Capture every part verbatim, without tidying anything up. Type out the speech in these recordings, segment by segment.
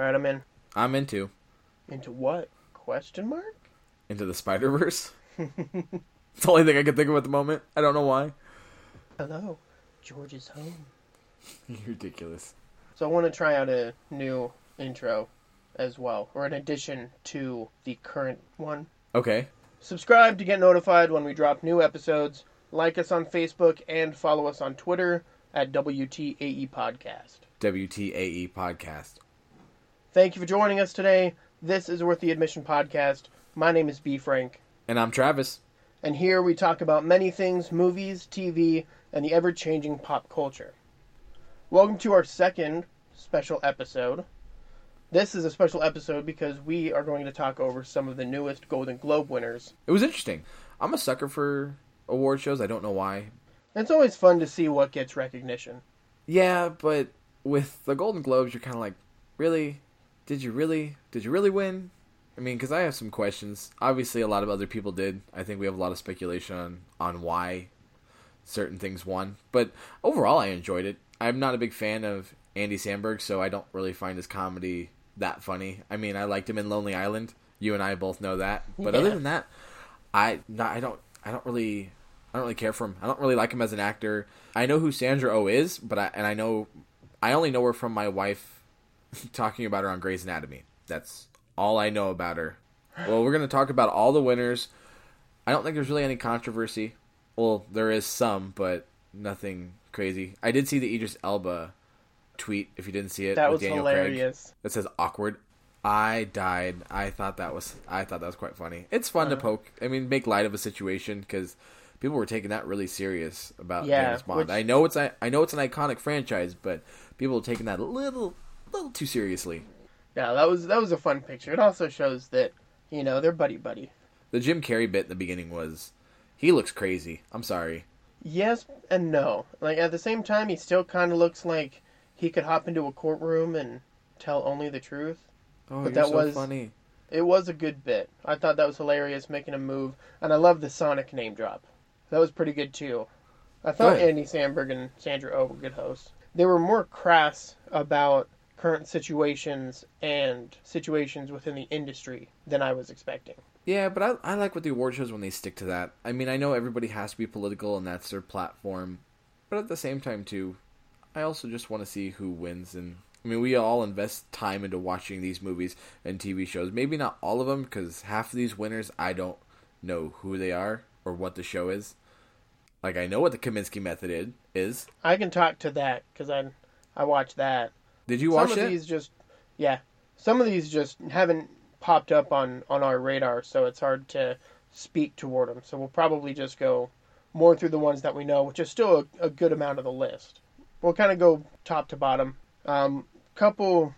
All right, I'm in. I'm into. Into what? Question mark? Into the Spider-Verse. It's the only thing I can think of at the moment. I don't know why. Hello. George is home. You're ridiculous. So I want to try out a new intro as well, or in addition to the current one. Okay. Subscribe to get notified when we drop new episodes. Like us on Facebook and follow us on Twitter at W T A E Podcast. W T A E Podcast. Thank you for joining us today. This is Worth the Admission Podcast. My name is B. Frank. And I'm Travis. And here we talk about many things, movies, T V, and the ever-changing pop culture. Welcome to our second special episode. This is a special episode because we are going to talk over some of the newest Golden Globe winners. It was interesting. I'm a sucker for award shows. I don't know why. It's always fun to see what gets recognition. Yeah, but with the Golden Globes, you're kind of like, really? Did you really? Did you really win? I mean, because I have some questions. Obviously, a lot of other people did. I think we have a lot of speculation on, on why certain things won. But overall, I enjoyed it. I'm not a big fan of Andy Samberg, so I don't really find his comedy that funny. I mean, I liked him in Lonely Island. You and I both know that. But yeah. Other than that, I not, I don't I don't really I don't really care for him. I don't really like him as an actor. I know who Sandra Oh is, but I and I know I only know her from my wife talking about her on Grey's Anatomy. That's all I know about her. Well, we're going to talk about all the winners. I don't think there's really any controversy. Well, there is some, but nothing crazy. I did see the Idris Elba tweet, if you didn't see it, that was Daniel hilarious. Craig, that says awkward. I died. I thought that was I thought that was quite funny. It's fun uh-huh. to poke. I mean, make light of a situation because people were taking that really serious about yeah, James Bond. Which... I know it's I, I know it's an iconic franchise, but people were taking that a little little too seriously. Yeah, that was that was a fun picture. It also shows that you know they're buddy buddy. The Jim Carrey bit in the beginning was he looks crazy. I'm sorry. Yes and no. Like at the same time, he still kind of looks like he could hop into a courtroom and tell only the truth. Oh, but you're that so was funny. It was a good bit. I thought that was hilarious, making a move. And I love the Sonic name drop. That was pretty good, too. I thought Andy Samberg and Sandra Oh were good hosts. They were more crass about current situations and situations within the industry than I was expecting. Yeah, but I, I like what the award shows when they stick to that. I mean, I know everybody has to be political, and that's their platform. But at the same time, too, I also just want to see who wins. And I mean, we all invest time into watching these movies and T V shows. Maybe not all of them, because half of these winners, I don't know who they are or what the show is. Like, I know what the Kominsky Method is. I can talk to that, because I, I watch that. Did you watch it? Some of these just, yeah. Some of these just haven't popped up on, on our radar, so it's hard to speak toward them. So we'll probably just go more through the ones that we know, which is still a, a good amount of the list. We'll kind of go top to bottom. Um, couple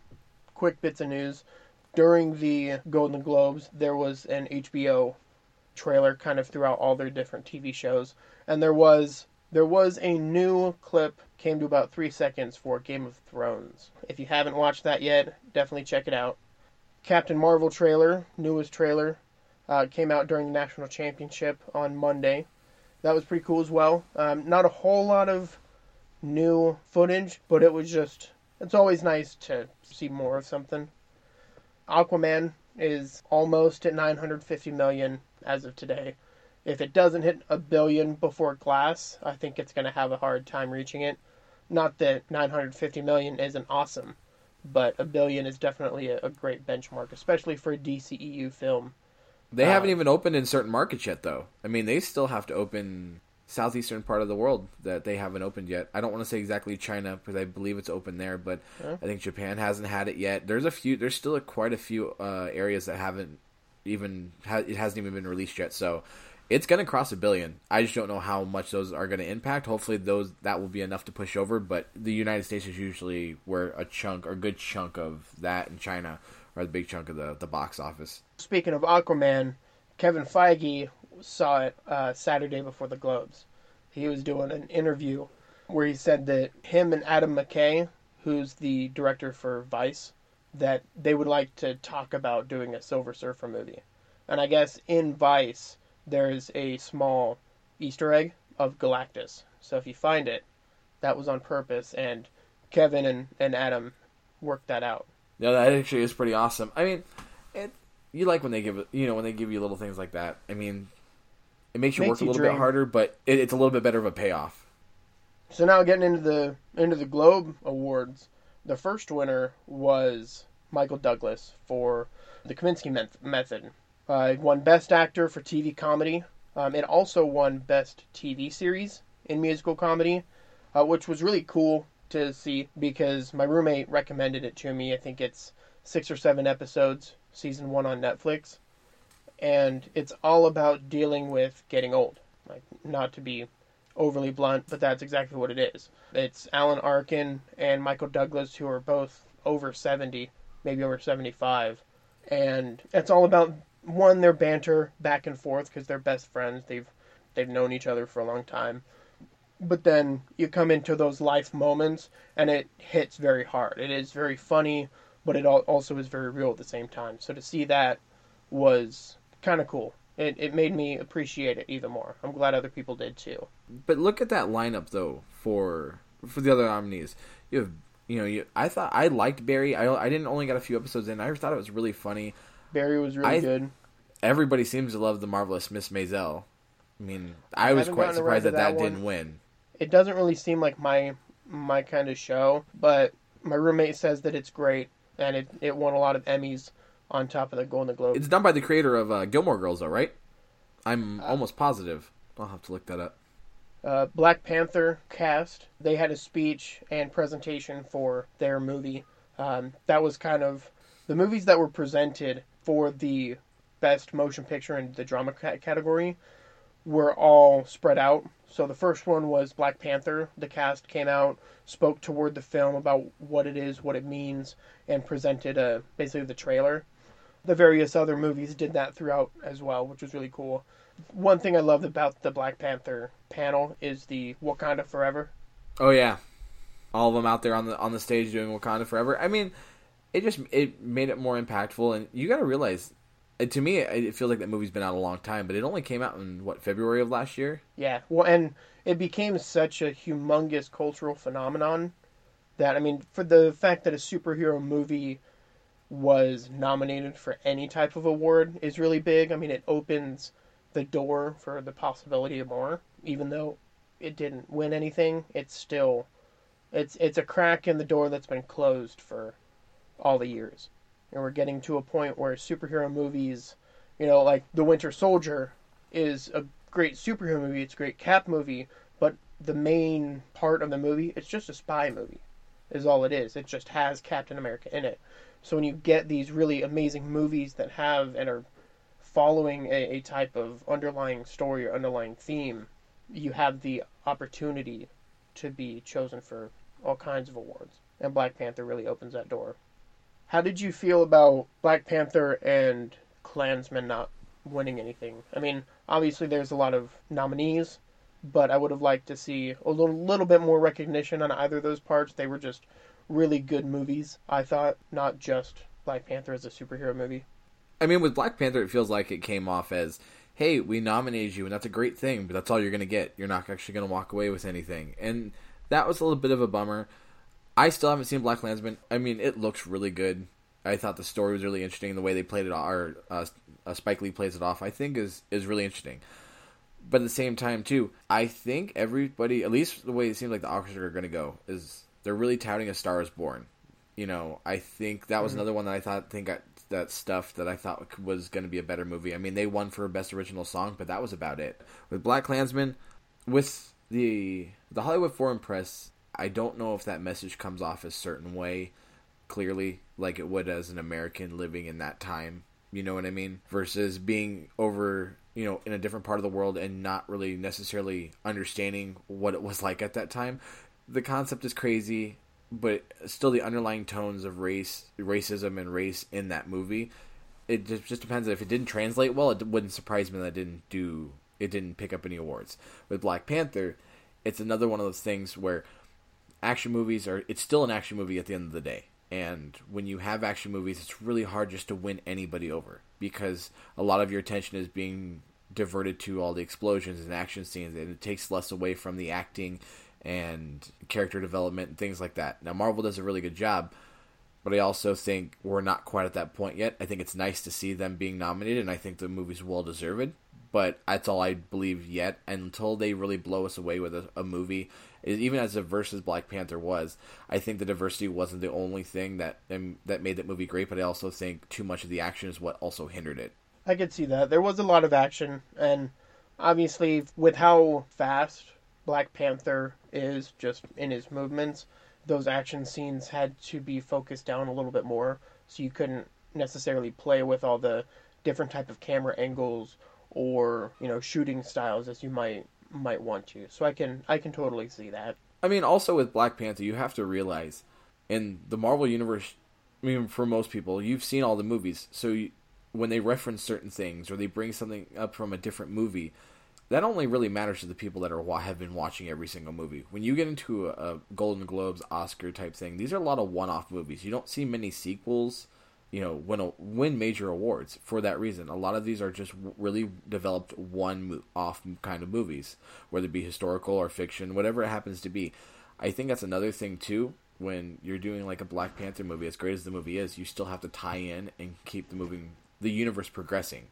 quick bits of news. During the Golden Globes, there was an H B O trailer kind of throughout all their different T V shows. And there was there was a new clip, came to about three seconds for Game of Thrones. If you haven't watched that yet, definitely check it out. Captain Marvel trailer, newest trailer, uh, came out during the National Championship on Monday. That was pretty cool as well. Um, not a whole lot of new footage, but it was just, it's always nice to see more of something. Aquaman is almost at nine hundred fifty million as of today. If it doesn't hit a billion before Glass, I think it's going to have a hard time reaching it. Not that nine hundred fifty million isn't awesome, but a billion is definitely a, a great benchmark, especially for a D C E U film. They um, haven't even opened in certain markets yet, though. I mean, they still have to open southeastern part of the world that they haven't opened yet. I don't want to say exactly China because I believe it's open there, but yeah. I think Japan hasn't had it yet. There's a few. There's still a, quite a few uh, areas that haven't even ha- it hasn't even been released yet. So it's going to cross a billion. I just don't know how much those are going to impact. Hopefully, those that will be enough to push over. But the United States is usually where a chunk or a good chunk of that, and China are the big chunk of the the box office. Speaking of Aquaman, Kevin Feige saw it uh, Saturday before the Globes. He was doing an interview where he said that him and Adam McKay, who's the director for Vice, that they would like to talk about doing a Silver Surfer movie. And I guess in Vice, there's a small Easter egg of Galactus. So if you find it, that was on purpose, and Kevin and, and Adam worked that out. No, that actually is pretty awesome. I mean, it, you like when they give you know when they give you little things like that. I mean, it makes you makes work you a little dream. bit harder, but it, it's a little bit better of a payoff. So now getting into the into the Globe Awards, the first winner was Michael Douglas for The Kominsky Method. Uh, won Best Actor for T V Comedy. Um, it also won Best T V Series in Musical Comedy, uh, which was really cool to see because my roommate recommended it to me. I think it's six or seven episodes, season one on Netflix. And it's all about dealing with getting old. Like, not to be overly blunt, but that's exactly what it is. It's Alan Arkin and Michael Douglas, who are both over seventy, maybe over seventy-five. And it's all about, one, their banter back and forth because they're best friends. They've they've known each other for a long time. But then you come into those life moments, and it hits very hard. It is very funny, but it also is very real at the same time. So to see that was kind of cool. It it made me appreciate it even more. I'm glad other people did too. But look at that lineup though for for the other nominees. You have you know you, I thought I liked Barry. I I didn't only got a few episodes in. I thought it was really funny. Barry was really I, good. Everybody seems to love the marvelous Miss Maisel. I mean, I, I was quite surprised that that, that didn't win. It doesn't really seem like my my kind of show, but my roommate says that it's great and it it won a lot of Emmys on top of the Golden Globe. It's done by the creator of uh, Gilmore Girls, though, right? I'm uh, almost positive. I'll have to look that up. Uh, Black Panther cast. They had a speech and presentation for their movie. Um, that was kind of the movies that were presented for the best motion picture in the drama c- category were all spread out. So the first one was Black Panther. The cast came out, spoke toward the film about what it is, what it means, and presented a, basically the trailer. The various other movies did that throughout as well, which was really cool. One thing I loved about the Black Panther panel is the Wakanda Forever. Oh yeah, all of them out there on the on the stage doing Wakanda Forever. I mean, it just it made it more impactful, and you got to realize, to me, it feels like that movie's been out a long time, but it only came out in what February of last year. Yeah, well, and it became such a humongous cultural phenomenon that I mean, for the fact that a superhero movie was nominated for any type of award is really big. I mean, it opens the door for the possibility of more. Even though it didn't win anything, it's still it's it's a crack in the door that's been closed for all the years. And we're getting to a point where superhero movies, you know, like The Winter Soldier is a great superhero movie, it's a great Cap movie, but the main part of the movie, it's just a spy movie, is all it is. It just has Captain America in it. So when you get these really amazing movies that have and are following a, a type of underlying story or underlying theme, you have the opportunity to be chosen for all kinds of awards. And Black Panther really opens that door. How did you feel about Black Panther and Klansman not winning anything? I mean, obviously there's a lot of nominees, but I would have liked to see a little, little bit more recognition on either of those parts. They were just really good movies, I thought, not just Black Panther as a superhero movie. I mean, with Black Panther, it feels like it came off as, hey, we nominated you, and that's a great thing, but that's all you're going to get. You're not actually going to walk away with anything. And that was a little bit of a bummer. I still haven't seen BlacKkKlansman. I mean, it looks really good. I thought the story was really interesting. The way they played it off, or uh, uh, Spike Lee plays it off, I think is, is really interesting. But at the same time, too, I think everybody, at least the way it seems like the Oscars are going to go, is they're really touting A Star Is Born. You know, I think that was mm-hmm. another one that I thought think I, that stuff that I thought was going to be a better movie. I mean, they won for Best Original Song, but that was about it. With BlacKkKlansman, with the the Hollywood Foreign Press, I don't know if that message comes off a certain way, clearly, like it would as an American living in that time. You know what I mean? Versus being over, you know, in a different part of the world and not really necessarily understanding what it was like at that time. The concept is crazy, but still the underlying tones of race, racism and race in that movie, it just, just depends. If it didn't translate well, it wouldn't surprise me that it didn't do, it didn't pick up any awards. With Black Panther, it's another one of those things where action movies are, it's still an action movie at the end of the day. And when you have action movies, it's really hard just to win anybody over because a lot of your attention is being diverted to all the explosions and action scenes, and it takes less away from the acting and character development and things like that. Now, Marvel does a really good job but I also think we're not quite at that point yet. I think it's nice to see them being nominated, and I think the movie's well-deserved, but that's all I believe yet. Until they really blow us away with a, a movie, even as diverse as Black Panther was, I think the diversity wasn't the only thing that that made that movie great, but I also think too much of the action is what also hindered it. I could see that. There was a lot of action, and obviously with how fast Black Panther is just in his movements, those action scenes had to be focused down a little bit more, so you couldn't necessarily play with all the different type of camera angles or, you know, shooting styles as you might might want to. So I can I can totally see that. I mean, also with Black Panther, you have to realize in the Marvel Universe, I mean, for most people, you've seen all the movies, so you, when they reference certain things or they bring something up from a different movie, that only really matters to the people that are have been watching every single movie. When you get into a, a Golden Globes, Oscar type thing, these are a lot of one-off movies. You don't see many sequels, you know, win, a, win major awards for that reason. A lot of these are just really developed one-off kind of movies, whether it be historical or fiction, whatever it happens to be. I think that's another thing, too. When you're doing like a Black Panther movie, as great as the movie is, you still have to tie in and keep the moving, the universe progressing.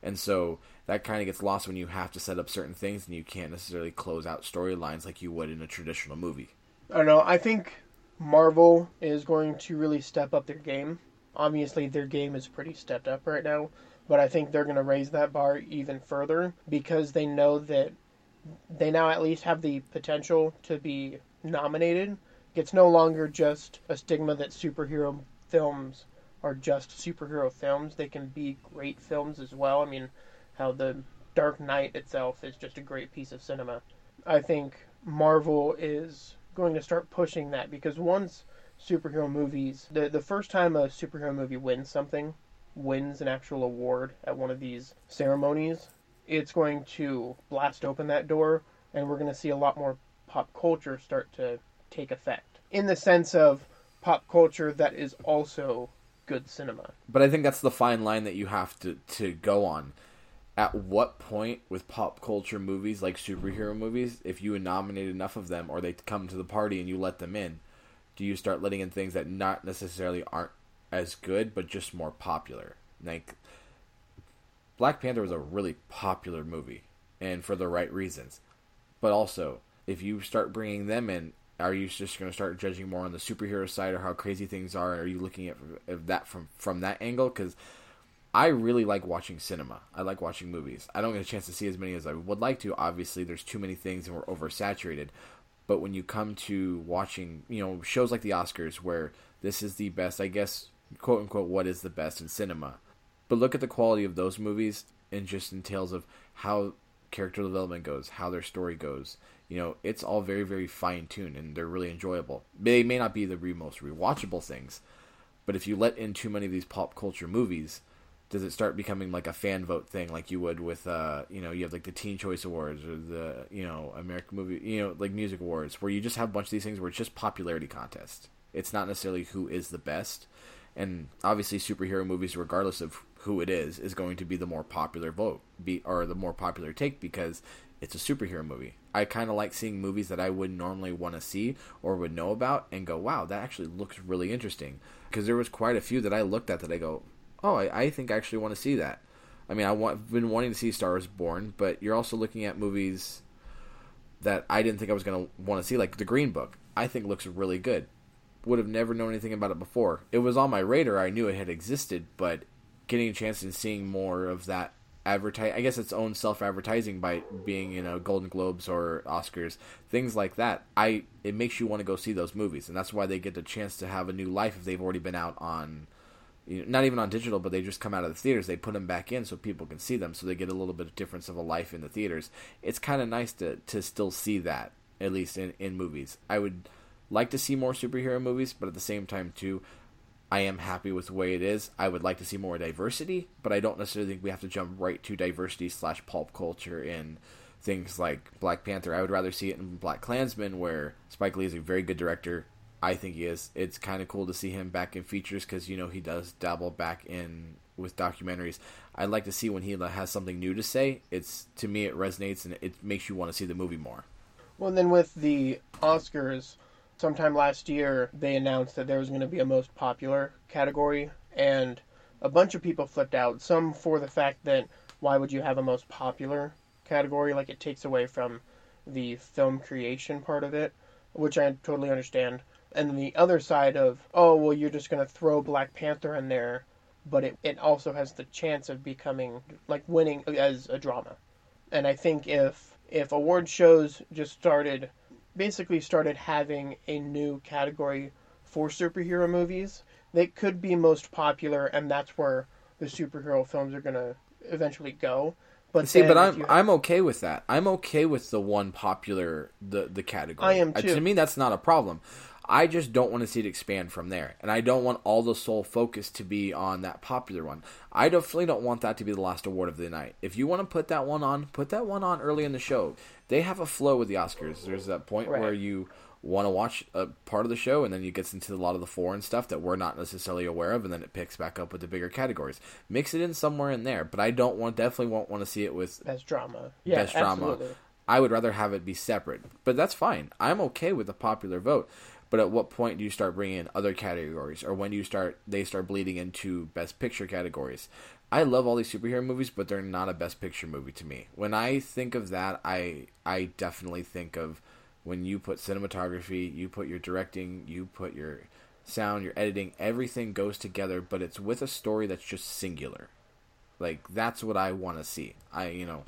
And so that kind of gets lost when you have to set up certain things and you can't necessarily close out storylines like you would in a traditional movie. I don't know. I think Marvel is going to really step up their game. Obviously, their game is pretty stepped up right now, but I think they're going to raise that bar even further because they know that they now at least have the potential to be nominated. It's no longer just a stigma that superhero films are just superhero films. They can be great films as well. I mean, how The Dark Knight itself is just a great piece of cinema. I think Marvel is going to start pushing that because once superhero movies, the, the first time a superhero movie wins something, wins an actual award at one of these ceremonies, it's going to blast open that door and we're going to see a lot more pop culture start to take effect. In the sense of pop culture that is also good cinema. But I think that's the fine line that you have to, to go on. At what point with pop culture movies, like superhero movies, if you nominate enough of them or they come to the party and you let them in, do you start letting in things that not necessarily aren't as good, but just more popular? Like, Black Panther was a really popular movie, and for the right reasons. But also, if you start bringing them in, are you just going to start judging more on the superhero side or how crazy things are? Are you looking at that from, from that angle? Because I really like watching cinema. I like watching movies. I don't get a chance to see as many as I would like to. Obviously, there's too many things and we're oversaturated. But when you come to watching, you know, shows like the Oscars where this is the best, I guess, quote-unquote, what is the best in cinema? But look at the quality of those movies and just in tales of how character development goes, how their story goes. You know, it's all very, very fine-tuned, and they're really enjoyable. They may not be the re- most rewatchable things, but if you let in too many of these pop culture movies, does it start becoming like a fan vote thing like you would with, uh, you know, you have like the Teen Choice Awards or the, you know, American Movie, you know, like Music Awards, where you just have a bunch of these things where it's just popularity contests. It's not necessarily who is the best, and obviously superhero movies, regardless of who it is, is going to be the more popular vote, be or the more popular take because it's a superhero movie. I kind of like seeing movies that I wouldn't normally want to see or would know about and go, wow, that actually looks really interesting. Because there was quite a few that I looked at that I go, oh, I, I think I actually want to see that. I mean, I want, I've been wanting to see Star Is Born, but you're also looking at movies that I didn't think I was going to want to see, like The Green Book. I think looks really good. Would have never known anything about it before. It was on my radar. I knew it had existed, but getting a chance in seeing more of that advertise, I guess, its own self-advertising by being, you know, Golden Globes or Oscars, things like that. I it makes you want to go see those movies, and that's why they get the chance to have a new life if they've already been out on, you know, not even on digital, but they just come out of the theaters. They put them back in so people can see them, so they get a little bit of difference of a life in the theaters. It's kind of nice to to still see that, at least in, in movies. I would like to see more superhero movies, but at the same time, too, I am happy with the way it is. I would like to see more diversity, but I don't necessarily think we have to jump right to diversity slash pulp culture in things like Black Panther. I would rather see it in BlacKkKlansman, where Spike Lee is a very good director. I think he is. It's kind of cool to see him back in features because, you know, he does dabble back in with documentaries. I'd like to see when he has something new to say. It's, to me, it resonates and it makes you want to see the movie more. Well, and then with the Oscars, sometime last year, they announced that there was going to be a most popular category, and a bunch of people flipped out, some for the fact that why would you have a most popular category, like it takes away from the film creation part of it, which I totally understand. And the other side of, oh, well, you're just going to throw Black Panther in there, but it, it also has the chance of becoming, like, winning as a drama. And I think if if award shows just started, basically started having a new category for superhero movies, they could be most popular, and that's where the superhero films are going to eventually go. But see, but I'm have... I'm okay with that. I'm okay with the one popular the the category. I am too. To me, that's not a problem. I just don't want to see it expand from there, and I don't want all the sole focus to be on that popular one. I definitely don't want that to be the last award of the night. If you want to put that one on, put that one on early in the show. They have a flow with the Oscars. There's that point right. where you want to watch a part of the show, and then it gets into a lot of the foreign stuff that we're not necessarily aware of, and then it picks back up with the bigger categories. Mix it in somewhere in there, but I don't want, definitely won't want to see it with best drama. Yeah, best absolutely. drama. I would rather have it be separate, but that's fine. I'm okay with the popular vote. But at what point do you start bringing in other categories, or when do you start they start bleeding into Best Picture categories? I love all these superhero movies, but they're not a Best Picture movie to me. When I think of that, I I definitely think of when you put cinematography, you put your directing, you put your sound, your editing, everything goes together, but it's with a story that's just singular. Like, that's what I want to see. I, you know,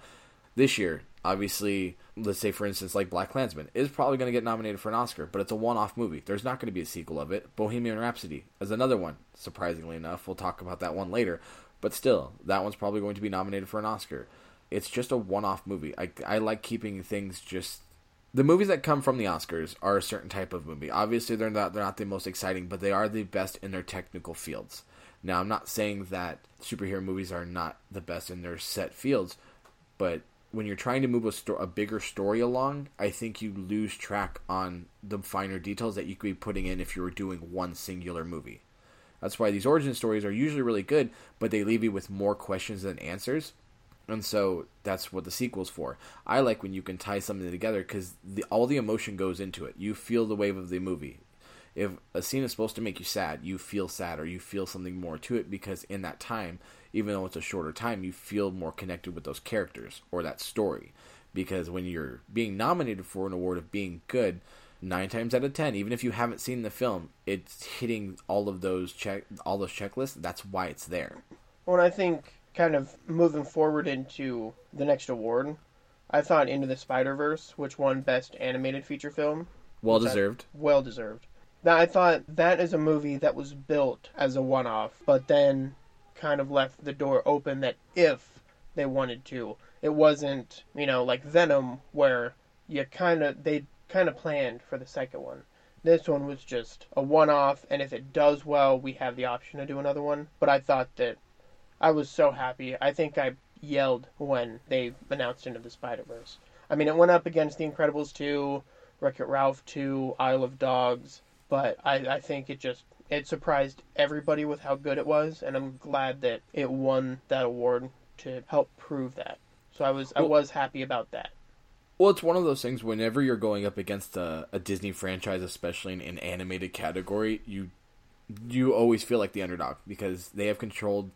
this year, obviously, let's say, for instance, like BlacKkKlansman is probably going to get nominated for an Oscar, but it's a one-off movie. There's not going to be a sequel of it. Bohemian Rhapsody is another one, surprisingly enough. We'll talk about that one later. But still, that one's probably going to be nominated for an Oscar. It's just a one-off movie. I, I like keeping things just... The movies that come from the Oscars are a certain type of movie. Obviously, they're not they're not the most exciting, but they are the best in their technical fields. Now, I'm not saying that superhero movies are not the best in their set fields, but... when you're trying to move a, sto- a bigger story along, I think you lose track on the finer details that you could be putting in if you were doing one singular movie. That's why these origin stories are usually really good, but they leave you with more questions than answers. And so that's what the sequel's for. I like when you can tie something together because all the emotion goes into it. You feel the wave of the movie. If a scene is supposed to make you sad, you feel sad or you feel something more to it because in that time... even though it's a shorter time, you feel more connected with those characters or that story. Because when you're being nominated for an award of being good, nine times out of ten, even if you haven't seen the film, it's hitting all of those check, all those checklists. That's why it's there. Well, and I think kind of moving forward into the next award, I thought Into the Spider-Verse, which won Best Animated Feature Film. Well-deserved. Well-deserved. Now, I thought that is a movie that was built as a one-off, but then... kind of left the door open that if they wanted to, it wasn't, you know, like Venom where you kind of, they kind of planned for the second one. This one was just a one-off, and if it does well, we have the option to do another one. But I thought that I was so happy. I think I yelled when they announced Into the Spider-Verse. I mean, it went up against The Incredibles two, Wreck-It Ralph two, Isle of Dogs, but I, I think it just, it surprised everybody with how good it was, and I'm glad that it won that award to help prove that. So I was well, I was happy about that. Well, it's one of those things, whenever you're going up against a, a Disney franchise, especially in an animated category, you you always feel like the underdog, because they have controlled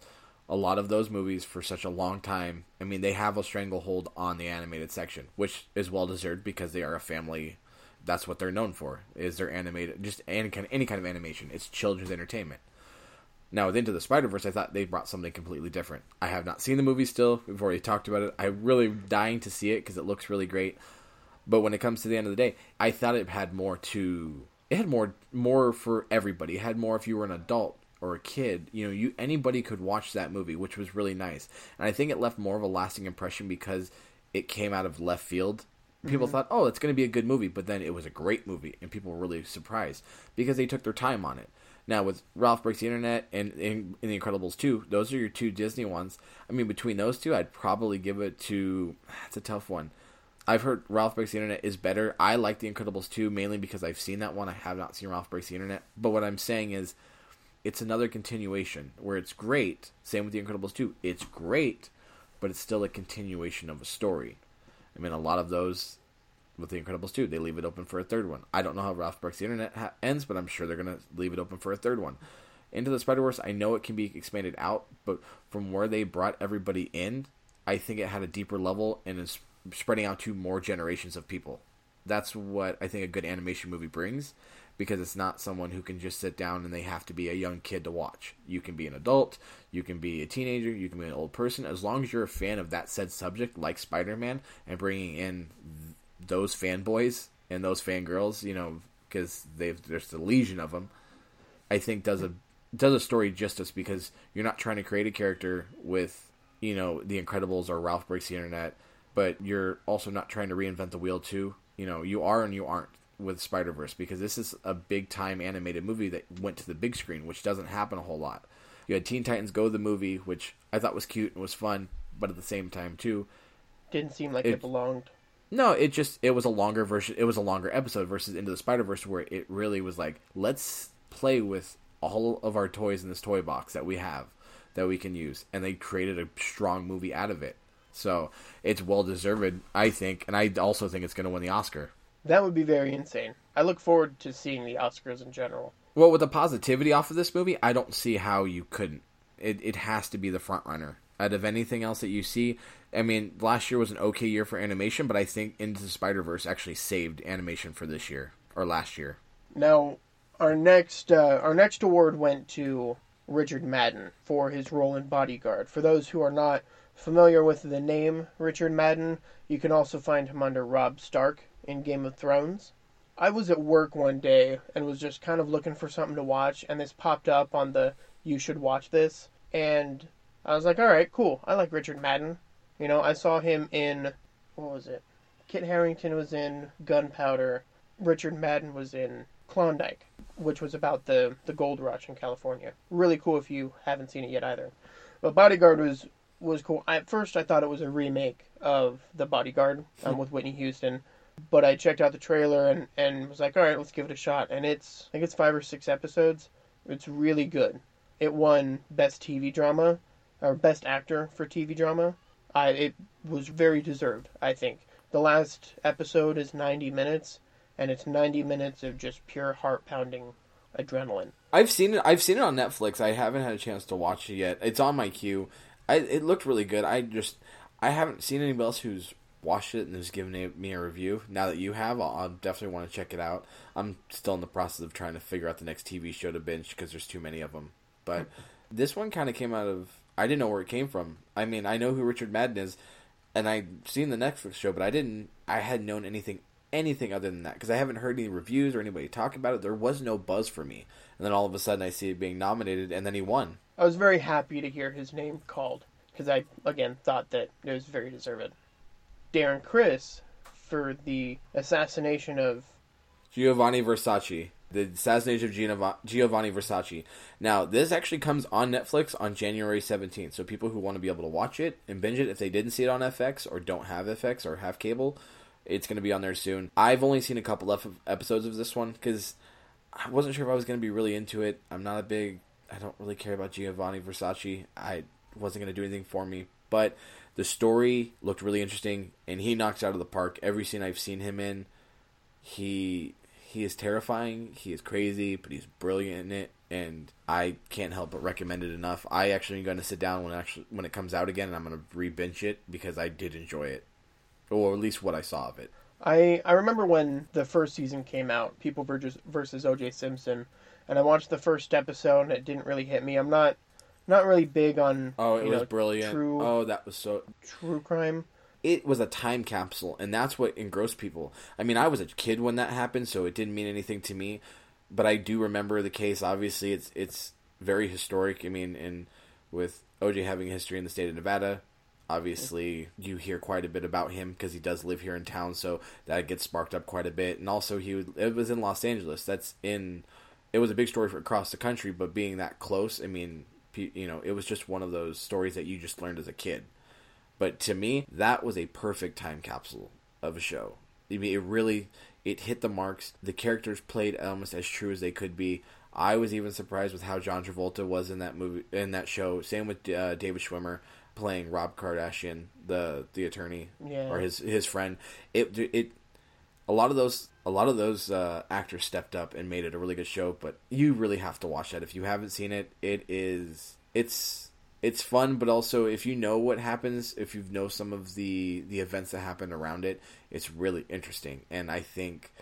a lot of those movies for such a long time. I mean, they have a stranglehold on the animated section, which is well-deserved because they are a family. That's what they're known for, is their animated, just any kind, of, any kind of animation. It's children's entertainment. Now, with Into the Spider-Verse, I thought they brought something completely different. I have not seen the movie still. We've already talked about it. I'm really dying to see it because it looks really great. But when it comes to the end of the day, I thought it had more to, it had more more for everybody. It had more if you were an adult or a kid. You know, you anybody could watch that movie, which was really nice. And I think it left more of a lasting impression because it came out of left field. People thought, oh, it's going to be a good movie, but then it was a great movie, and people were really surprised because they took their time on it. Now, with Ralph Breaks the Internet and, and, and The Incredibles two, those are your two Disney ones. I mean, between those two, I'd probably give it to... It's a tough one. I've heard Ralph Breaks the Internet is better. I like The Incredibles two mainly because I've seen that one. I have not seen Ralph Breaks the Internet. But what I'm saying is it's another continuation where it's great. Same with The Incredibles two. It's great, but it's still a continuation of a story. I mean, a lot of those with The Incredibles two. They leave it open for a third one. I don't know how Ralph Breaks the Internet ha- ends, but I'm sure they're going to leave it open for a third one. Into the Spider-Verse, I know it can be expanded out, but from where they brought everybody in, I think it had a deeper level and is spreading out to more generations of people. That's what I think a good animation movie brings, because it's not someone who can just sit down and they have to be a young kid to watch. You can be an adult, you can be a teenager, you can be an old person. As long as you're a fan of that said subject, like Spider-Man, and bringing in those fanboys and those fangirls, you know, because there's a legion of them, I think does a does a story justice, because you're not trying to create a character with, you know, The Incredibles or Ralph Breaks the Internet, but you're also not trying to reinvent the wheel too. You know, you are and you aren't with Spider-Verse, because this is a big-time animated movie that went to the big screen, which doesn't happen a whole lot. You had Teen Titans Go the movie, which I thought was cute and was fun, but at the same time, too, didn't seem like it, it belonged. No, it just, it was a longer version, it was a longer episode versus Into the Spider-Verse, where it really was like, let's play with all of our toys in this toy box that we have, that we can use, and they created a strong movie out of it. So it's well-deserved, I think, and I also think it's going to win the Oscar. That would be very insane. I look forward to seeing the Oscars in general. Well, with the positivity off of this movie, I don't see how you couldn't. It it has to be the frontrunner. Out of anything else that you see, I mean, last year was an okay year for animation, but I think Into the Spider-Verse actually saved animation for this year, or last year. Now, our next, uh, our next award went to Richard Madden for his role in Bodyguard. For those who are not familiar with the name Richard Madden, you can also find him under Robb Stark in Game of Thrones. I was at work one day and was just kind of looking for something to watch, and this popped up on the "you should watch this," and I was like, all right, cool, I like Richard Madden. You know, I saw him in, what was it? Kit Harington was in Gunpowder. Richard Madden was in Klondike, which was about the, the gold rush in California. Really cool if you haven't seen it yet either. But Bodyguard was was cool. I, at first, I thought it was a remake of The Bodyguard um, with Whitney Houston. But I checked out the trailer and, and was like, all right, let's give it a shot. And it's, I think it's five or six episodes. It's really good. It won Best T V Drama, or Best Actor for T V Drama. I It was very deserved, I think. The last episode is ninety minutes, and it's ninety minutes of just pure heart-pounding adrenaline. I've seen it I've seen it on Netflix. I haven't had a chance to watch it yet. It's on my queue. I, it looked really good. I just, I haven't seen anybody else who's watched it and has given a, me a review. Now that you have, I'll, I'll definitely want to check it out. I'm still in the process of trying to figure out the next T V show to binge, because there's too many of them. But this one kind of came out of, I didn't know where it came from. I mean, I know who Richard Madden is, and I've seen the Netflix show, but I didn't, I hadn't known anything, anything other than that, because I haven't heard any reviews or anybody talk about it. There was no buzz for me. And then all of a sudden I see it being nominated, and then he won. I was very happy to hear his name called, because I, again, thought that it was very deserved. Darren Criss for the assassination of Giovanni Versace. The assassination of Giovanni Versace. Now, this actually comes on Netflix on January seventeenth, so people who want to be able to watch it and binge it, if they didn't see it on F X or don't have F X or have cable, it's going to be on there soon. I've only seen a couple of episodes of this one, because I wasn't sure if I was going to be really into it. I'm not a big... I don't really care about Giovanni Versace. I wasn't going to do anything for me, but the story looked really interesting, and he knocks out of the park. Every scene I've seen him in, he he is terrifying, he is crazy, but he's brilliant in it, and I can't help but recommend it enough. I actually am going to sit down when actually when it comes out again, and I'm going to re-binge it, because I did enjoy it, or at least what I saw of it. I, I remember when the first season came out, People versus, versus O J Simpson, and I watched the first episode, and it didn't really hit me. I'm not not really big on oh, it was know, brilliant. True, oh, that was so true crime. It was a time capsule, and that's what engrossed people. I mean, I was a kid when that happened, so it didn't mean anything to me, but I do remember the case. Obviously, it's it's very historic. I mean, and with O J having a history in the state of Nevada, obviously you hear quite a bit about him because he does live here in town, so that gets sparked up quite a bit. And also, he would, it was in Los Angeles. That's in. It was a big story for across the country, but being that close, I mean, you know, it was just one of those stories that you just learned as a kid. But to me, that was a perfect time capsule of a show. I mean, it really, it hit the marks. The characters played almost as true as they could be. I was even surprised with how John Travolta was in that movie, in that show. Same with uh, David Schwimmer playing Rob Kardashian, the the attorney, yeah, or his his friend. It it. a lot of those a lot of those uh, actors stepped up and made it a really good show. But you really have to watch that if you haven't seen it. It is it's it's fun, but also if you know what happens, if you know some of the the events that happen around it, it's really interesting. And I think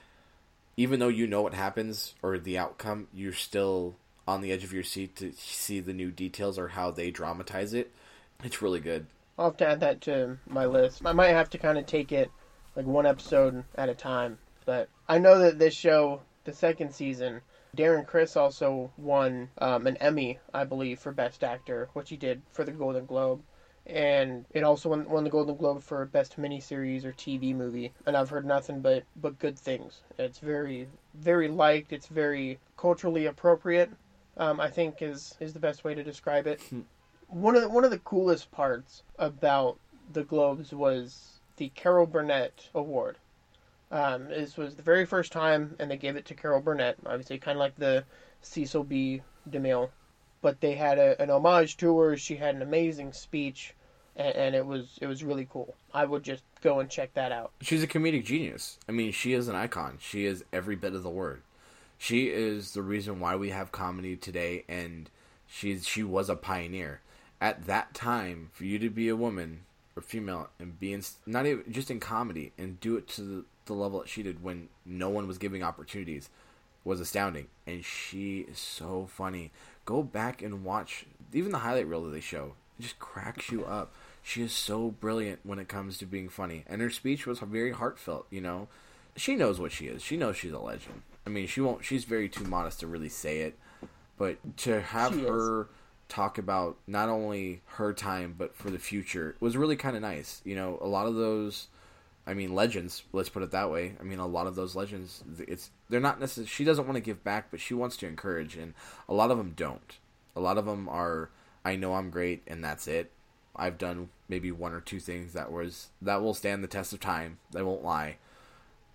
even though you know what happens or the outcome, you're still on the edge of your seat to see the new details or how they dramatize it. It's really good. I'll have to add that to my list. I might have to kind of take it like one episode at a time. But I know that this show, the second season, Darren Criss also won um, an Emmy, I believe, for Best Actor, which he did for the Golden Globe. And it also won, won the Golden Globe for Best Miniseries or T V Movie. And I've heard nothing but, but good things. It's very, very liked. It's very culturally appropriate, um, I think is, is the best way to describe it. One of the, one of the coolest parts about the Globes was the Carol Burnett Award. Um, this was the very first time, and they gave it to Carol Burnett, obviously kind of like the Cecil B. DeMille. But they had a, an homage to her. She had an amazing speech, and, and it was it was really cool. I would just go and check that out. She's a comedic genius. I mean, she is an icon. She is every bit of the word. She is the reason why we have comedy today, and she's she was a pioneer. At that time, for you to be a woman or female and be in, not even just in comedy and do it to the, the level that she did when no one was giving opportunities was astounding. And she is so funny. Go back and watch even the highlight reel of the show. It just cracks you up. She is so brilliant when it comes to being funny. And her speech was very heartfelt, you know. She knows what she is. She knows she's a legend. I mean, she won't. She's very too modest to really say it. But to have she her... is. talk about not only her time but for the future was really kind of nice. You know, a lot of those, I mean, legends, let's put it that way. I mean, a lot of those legends, it's they're not necessarily, she doesn't want to give back, but she wants to encourage, and a lot of them don't. A lot of them are, I know I'm great and that's it. I've done maybe one or two things that was that will stand the test of time. They won't lie.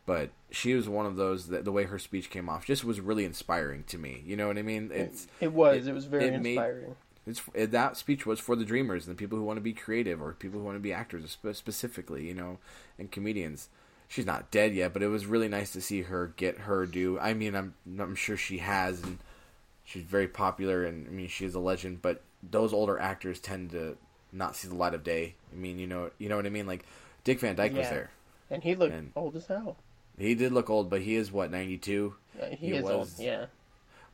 But she was one of those that the way her speech came off just was really inspiring to me. You know what I mean? It's it, it was it, it was very it inspiring. Made, It's, that speech was for the dreamers and the people who want to be creative or people who want to be actors specifically, you know, and comedians. She's not dead yet, but it was really nice to see her get her due. I mean, I'm I'm sure she has, and she's very popular, and I mean, she is a legend. But those older actors tend to not see the light of day. I mean, you know, you know what I mean. Like Dick Van Dyke yeah. was there, and he looked and old as hell. He did look old, but he is what ninety-two. Yeah, he, he is was, old, yeah.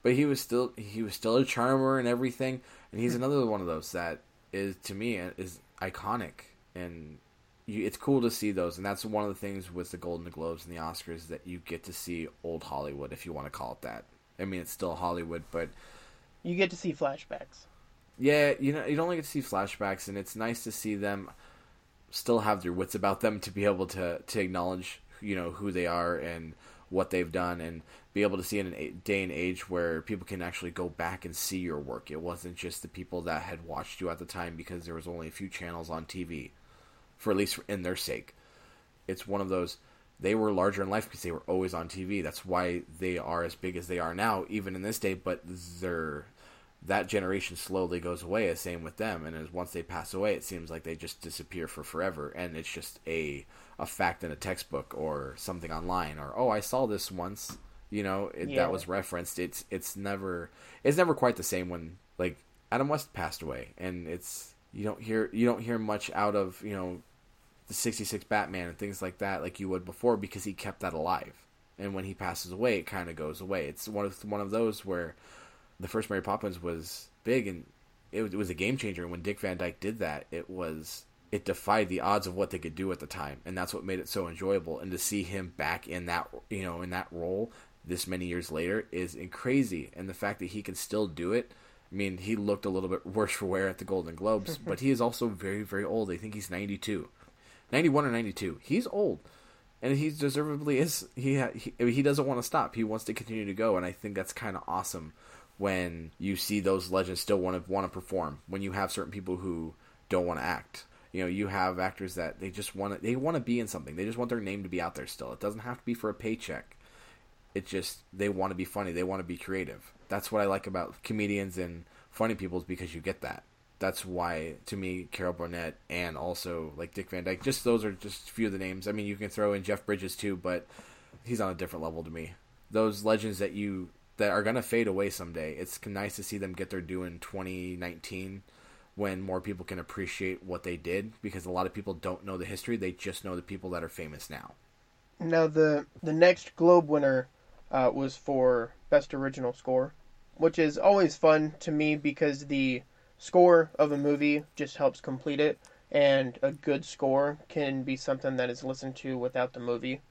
But he was still he was still a charmer and everything, and he's another one of those that is to me is iconic, and you, it's cool to see those. And that's one of the things with the Golden Globes and the Oscars, that you get to see old Hollywood, if you want to call it that. I mean, it's still Hollywood, but you get to see flashbacks. Yeah, you know, you don't get to see flashbacks, and it's nice to see them still have their wits about them to be able to to acknowledge, you know, who they are and what they've done, and be able to see in a day and age where people can actually go back and see your work. It wasn't just the people that had watched you at the time because there was only a few channels on T V, for at least in their sake. It's one of those, they were larger in life because they were always on T V. That's why they are as big as they are now, even in this day, but they're, that generation slowly goes away, the same with them. And as once they pass away, it seems like they just disappear for forever. And it's just a, a fact in a textbook or something online, or, oh, I saw this once, you know, it, yeah. that was referenced. It's, it's never, it's never quite the same when like Adam West passed away, and it's, you don't hear, you don't hear much out of, you know, the sixty-six Batman and things like that, like you would before, because he kept that alive. And when he passes away, it kind of goes away. It's one of, one of those where, the first Mary Poppins was big, and it was, it was a game changer. And when Dick Van Dyke did that, it was it defied the odds of what they could do at the time, and that's what made it so enjoyable. And to see him back in that, you know, in that role this many years later is crazy. And the fact that he can still do it, I mean, he looked a little bit worse for wear at the Golden Globes, but he is also very, very old. I think he's ninety-two, ninety-one or ninety-two. He's old. And he deservedly is. He ha- he, I mean, he doesn't want to stop. He wants to continue to go, and I think that's kind of awesome. When you see those legends still want to want to perform, when you have certain people who don't want to act, you know, you have actors that they just want to, they want to be in something. They just want their name to be out there still. It doesn't have to be for a paycheck. It just, they want to be funny. They want to be creative. That's what I like about comedians and funny people, is because you get that. That's why, to me, Carol Burnett and also like Dick Van Dyke, just those are just a few of the names. I mean, you can throw in Jeff Bridges too, but he's on a different level to me. Those legends that you that are going to fade away someday, it's nice to see them get their due in twenty nineteen when more people can appreciate what they did, because a lot of people don't know the history. They just know the people that are famous now. Now, the, the next Globe winner uh, was for Best Original Score, which is always fun to me because the score of a movie just helps complete it, and a good score can be something that is listened to without the movie.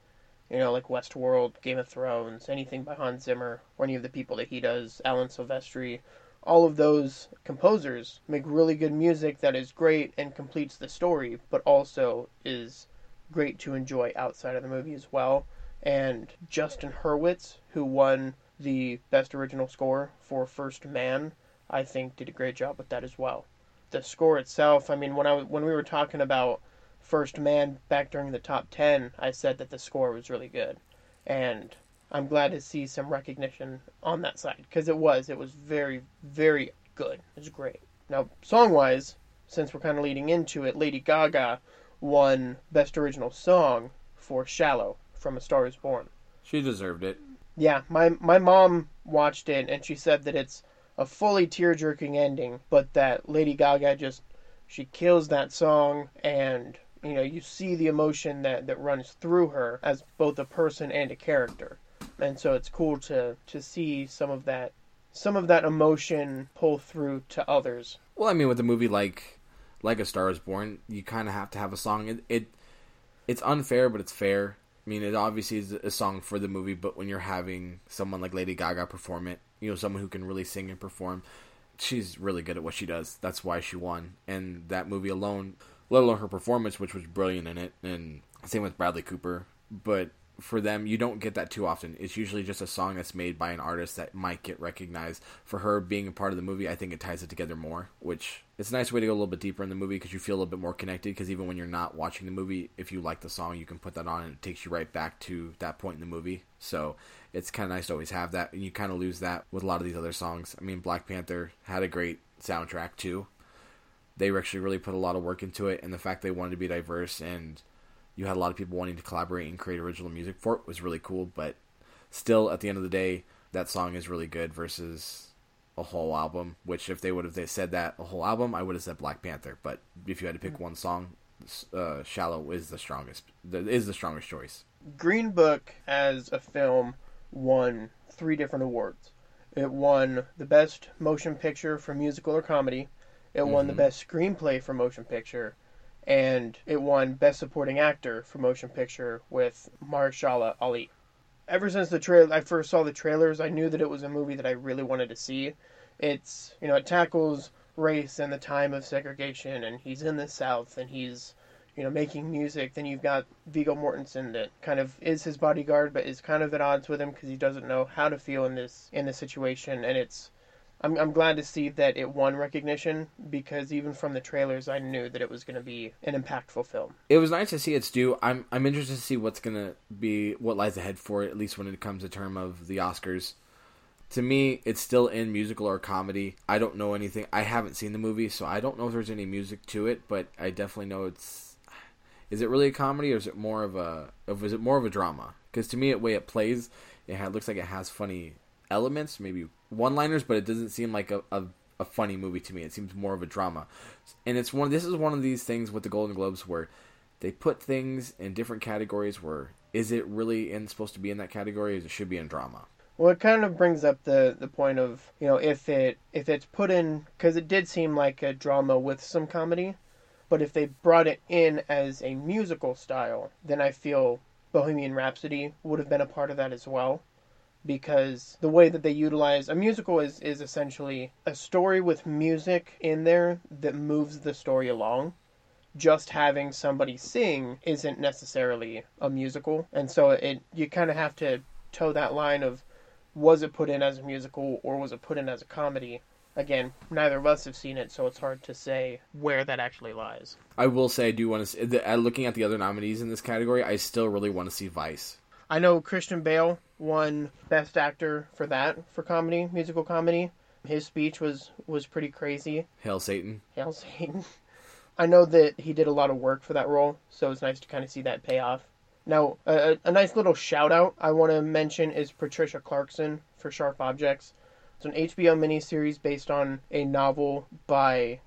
You know, like Westworld, Game of Thrones, anything by Hans Zimmer, or any of the people that he does, Alan Silvestri, all of those composers make really good music that is great and completes the story, but also is great to enjoy outside of the movie as well. And Justin Hurwitz, who won the Best Original Score for First Man, I think did a great job with that as well. The score itself, I mean, when I when we were talking about First Man back during the top ten, I said that the score was really good. And I'm glad to see some recognition on that side, because it was. It was very, very good. It was great. Now, song-wise, since we're kind of leading into it, Lady Gaga won Best Original Song for Shallow from A Star Is Born. She deserved it. Yeah, my, my mom watched it, and she said that it's a fully tear-jerking ending, but that Lady Gaga just, she kills that song, and, you know, you see the emotion that, that runs through her as both a person and a character. And so it's cool to, to see some of that some of that emotion pull through to others. Well, I mean, with a movie like like A Star Is Born, you kind of have to have a song. It, it it's unfair, but it's fair. I mean, it obviously is a song for the movie, but when you're having someone like Lady Gaga perform it, you know, someone who can really sing and perform, she's really good at what she does. That's why she won. And that movie alone, let alone her performance, which was brilliant in it, and same with Bradley Cooper, but for them, you don't get that too often. It's usually just a song that's made by an artist that might get recognized. For her being a part of the movie, I think it ties it together more, which it's a nice way to go a little bit deeper in the movie because you feel a little bit more connected, because even when you're not watching the movie, if you like the song, you can put that on and it takes you right back to that point in the movie. So it's kind of nice to always have that, and you kind of lose that with a lot of these other songs. I mean, Black Panther had a great soundtrack too. They actually really put a lot of work into it, and the fact they wanted to be diverse and you had a lot of people wanting to collaborate and create original music for it was really cool, but still, at the end of the day, that song is really good versus a whole album, which if they would have they said that a whole album, I would have said Black Panther, but if you had to pick one song, uh, Shallow is the strongest, is the strongest choice. Green Book, as a film, won three different awards. It won the Best Motion Picture for Musical or Comedy, it won mm-hmm. the Best Screenplay for Motion Picture, and it won Best Supporting Actor for Motion Picture with Mahershala Ali. Ever since the trailer, I first saw the trailers, I knew that it was a movie that I really wanted to see. It's, you know, it tackles race and the time of segregation, and he's in the South, and he's, you know, making music. Then you've got Viggo Mortensen that kind of is his bodyguard, but is kind of at odds with him because he doesn't know how to feel in this in this situation, and it's, I'm I'm glad to see that it won recognition, because even from the trailers, I knew that it was going to be an impactful film. It was nice to see its due. I'm I'm interested to see what's going to be, what lies ahead for it, at least when it comes to term of the Oscars. To me, it's still in musical or comedy. I don't know anything. I haven't seen the movie, so I don't know if there's any music to it, but I definitely know it's, is it really a comedy, or is it more of a, of, is it more of a drama? Because to me, the way it plays, it had, looks like it has funny elements, maybe one-liners, but it doesn't seem like a, a, a funny movie to me. It seems more of a drama, and it's one. This is one of these things with the Golden Globes where they put things in different categories. Where is it really in, supposed to be in that category? Is it should be in drama? Well, it kind of brings up the, the point of, you know, if it if it's put in, because it did seem like a drama with some comedy, but if they brought it in as a musical style, then I feel Bohemian Rhapsody would have been a part of that as well. Because the way that they utilize a musical is, is essentially a story with music in there that moves the story along. Just having somebody sing isn't necessarily a musical. And so it you kind of have to toe that line of, was it put in as a musical or was it put in as a comedy? Again, neither of us have seen it, so it's hard to say where that actually lies. I will say I do want to see, looking at the other nominees in this category, I still really want to see Vice. I know Christian Bale won Best Actor for that, for comedy, musical comedy. His speech was, was pretty crazy. Hail Satan. Hail Satan. I know that he did a lot of work for that role, so it's nice to kind of see that pay off. Now, a, a nice little shout-out I want to mention is Patricia Clarkson for Sharp Objects. It's an H B O miniseries based on a novel by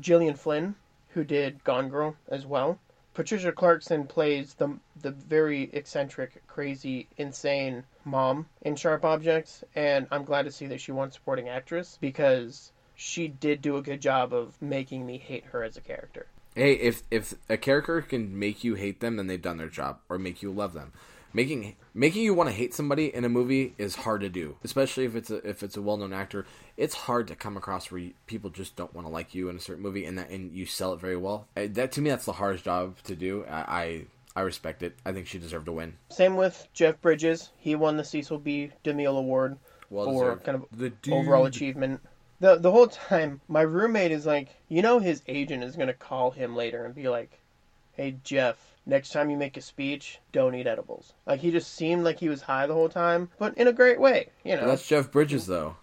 Gillian Flynn, who did Gone Girl as well. Patricia Clarkson plays the the very eccentric, crazy, insane mom in Sharp Objects, and I'm glad to see that she won Supporting Actress, because she did do a good job of making me hate her as a character. Hey, if if a character can make you hate them, then they've done their job, or make you love them. Making making you want to hate somebody in a movie is hard to do, especially if it's a, if it's a well-known actor. It's hard to come across where you, people just don't want to like you in a certain movie, and that and you sell it very well. That to me, that's the hardest job to do. I I, I respect it. I think she deserved a win. Same with Jeff Bridges. He won the Cecil B. DeMille Award well for kind of the overall achievement. The the whole time, my roommate is like, you know his agent is going to call him later and be like, hey, Jeff, next time you make a speech, don't eat edibles. Like, he just seemed like he was high the whole time, but in a great way, you know. Well, that's Jeff Bridges, though.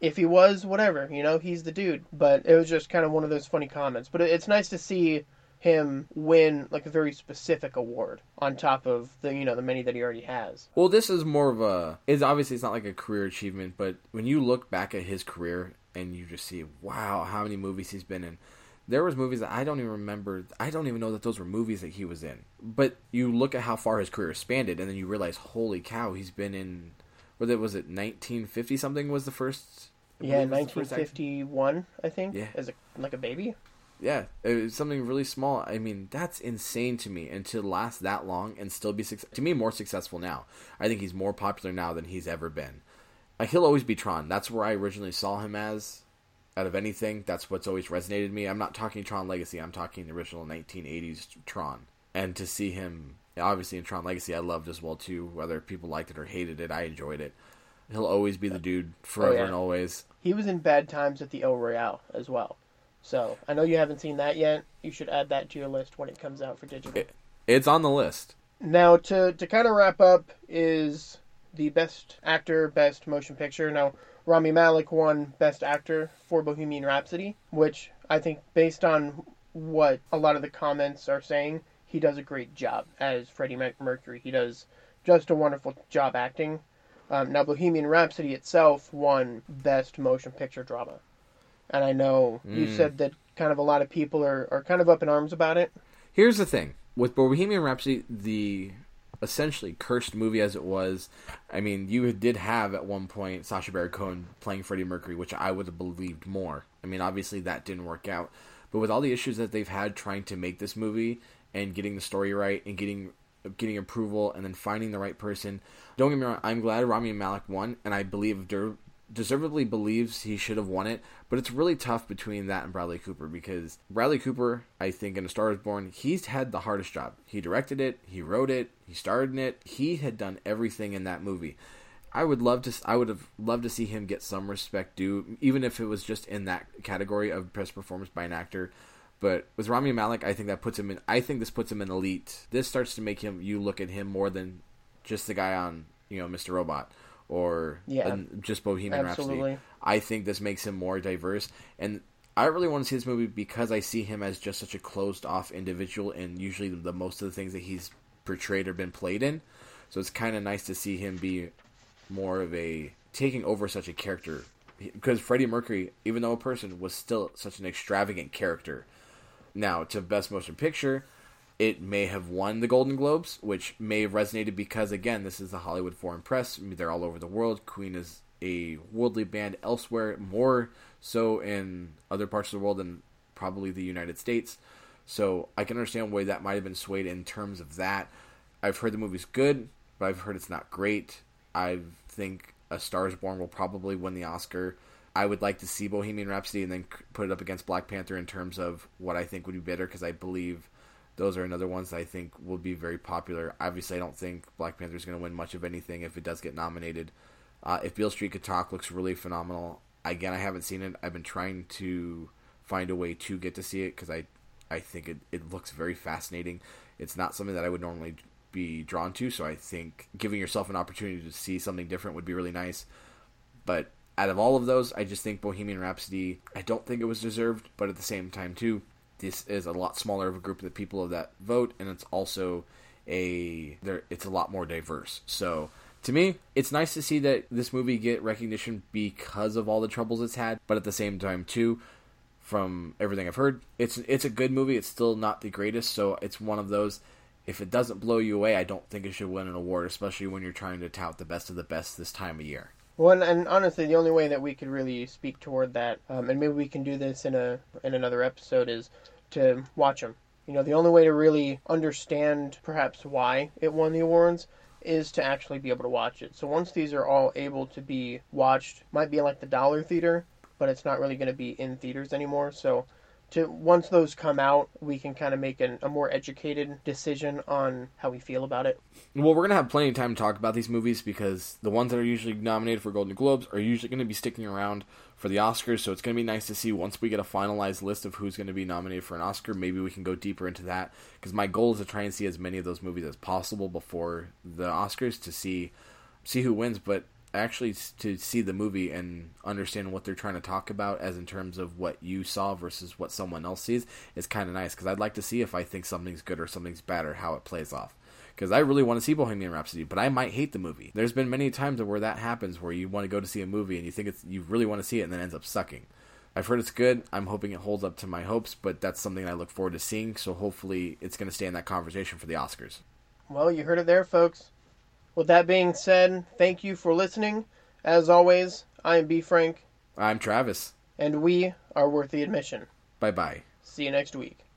If he was, whatever, you know, he's the dude. But it was just kind of one of those funny comments. But it's nice to see him win, like, a very specific award on top of the, you know, the many that he already has. Well, this is more of a, it's obviously it's not like a career achievement, but when you look back at his career, and you just see, wow, how many movies he's been in. There was movies that I don't even remember. I don't even know that those were movies that he was in. But you look at how far his career expanded, and then you realize, holy cow, he's been in, was it nineteen fifty-something was the first? Yeah, nineteen fifty-one, I think, yeah. as a, like a baby. Yeah, it was something really small. I mean, that's insane to me, and to last that long and still be, to me, more successful now. I think he's more popular now than he's ever been. Like, he'll always be Tron. That's where I originally saw him as, out of anything. That's what's always resonated with me. I'm not talking Tron Legacy. I'm talking the original nineteen eighties Tron. And to see him, obviously in Tron Legacy, I loved as well, too. Whether people liked it or hated it, I enjoyed it. He'll always be the dude, forever oh, yeah. and always. He was in Bad Times at the El Royale as well. So, I know you haven't seen that yet. You should add that to your list when it comes out for digital. It, it's on the list. Now, to, to kind of wrap up is the Best Actor, Best Motion Picture. Now, Rami Malek won Best Actor for Bohemian Rhapsody, which I think, based on what a lot of the comments are saying, he does a great job as Freddie Mercury. He does just a wonderful job acting. Um, now, Bohemian Rhapsody itself won Best Motion Picture Drama. And I know mm. you said that kind of a lot of people are, are kind of up in arms about it. Here's the thing. With Bohemian Rhapsody, the essentially cursed movie as it was, I mean, you did have at one point Sacha Baron Cohen playing Freddie Mercury, which I would have believed more. I mean, obviously that didn't work out, but with all the issues that they've had trying to make this movie and getting the story right and getting getting approval and then finding the right person, don't get me wrong, I'm glad Rami Malek won, and I believe der- deservedly believes he should have won it, but it's really tough between that and Bradley Cooper, because Bradley Cooper, I think in A Star Is Born, he's had the hardest job. He directed it, he wrote it, he starred in it, he had done everything in that movie. I would love to, I would have loved to see him get some respect due, even if it was just in that category of best performance by an actor. But with Rami Malek, I think that puts him in, I think this puts him in elite. This starts to make him, you look at him more than just the guy on, you know, Mister Robot. Or yeah, just Bohemian absolutely. Rhapsody. I think this makes him more diverse. And I really want to see this movie because I see him as just such a closed-off individual, and usually the most of the things that he's portrayed or been played in. So it's kind of nice to see him be more of a taking over such a character. Because Freddie Mercury, even though a person, was still such an extravagant character. Now, to Best Motion Picture, it may have won the Golden Globes, which may have resonated because, again, this is the Hollywood Foreign Press. They're all over the world. Queen is a worldly band elsewhere, more so in other parts of the world than probably the United States. So I can understand why that might have been swayed in terms of that. I've heard the movie's good, but I've heard it's not great. I think A Star Is Born will probably win the Oscar. I would like to see Bohemian Rhapsody and then put it up against Black Panther in terms of what I think would be better, because I believe those are another ones that I think will be very popular. Obviously, I don't think Black Panther is going to win much of anything if it does get nominated. Uh, if Beale Street Could Talk looks really phenomenal. Again, I haven't seen it. I've been trying to find a way to get to see it because I, I think it, it looks very fascinating. It's not something that I would normally be drawn to, so I think giving yourself an opportunity to see something different would be really nice. But out of all of those, I just think Bohemian Rhapsody, I don't think it was deserved, but at the same time, too, this is a lot smaller of a group of the people of that vote, and it's also a there it's a lot more diverse. So to me, it's nice to see that this movie get recognition because of all the troubles it's had, but at the same time too, from everything I've heard, it's it's a good movie. It's still not the greatest, so it's one of those, if it doesn't blow you away, I don't think it should win an award, especially when you're trying to tout the best of the best this time of year. Well, and honestly, the only way that we could really speak toward that, um, and maybe we can do this in a in another episode, is to watch them. You know, the only way to really understand perhaps why it won the awards is to actually be able to watch it. So once these are all able to be watched, might be like the dollar theater, but it's not really going to be in theaters anymore. So to once those come out, we can kind of make an, a more educated decision on how we feel about it. Well, we're going to have plenty of time to talk about these movies because the ones that are usually nominated for Golden Globes are usually going to be sticking around for the Oscars. So it's going to be nice to see once we get a finalized list of who's going to be nominated for an Oscar, maybe we can go deeper into that, because my goal is to try and see as many of those movies as possible before the Oscars to see see who wins. But actually to see the movie and understand what they're trying to talk about as in terms of what you saw versus what someone else sees is kind of nice, because I'd like to see if I think something's good or something's bad or how it plays off, because I really want to see Bohemian Rhapsody, but I might hate the movie. There's been many times where that happens, where you want to go to see a movie and you think it's, you really want to see it and then it ends up sucking. I've heard it's good. I'm hoping it holds up to my hopes, but that's something I look forward to seeing, so hopefully it's going to stay in that conversation for the Oscars. Well, you heard it there, folks. With that being said, thank you for listening. As always, I am B. Frank. I'm Travis. And we are Worth the Admission. Bye-bye. See you next week.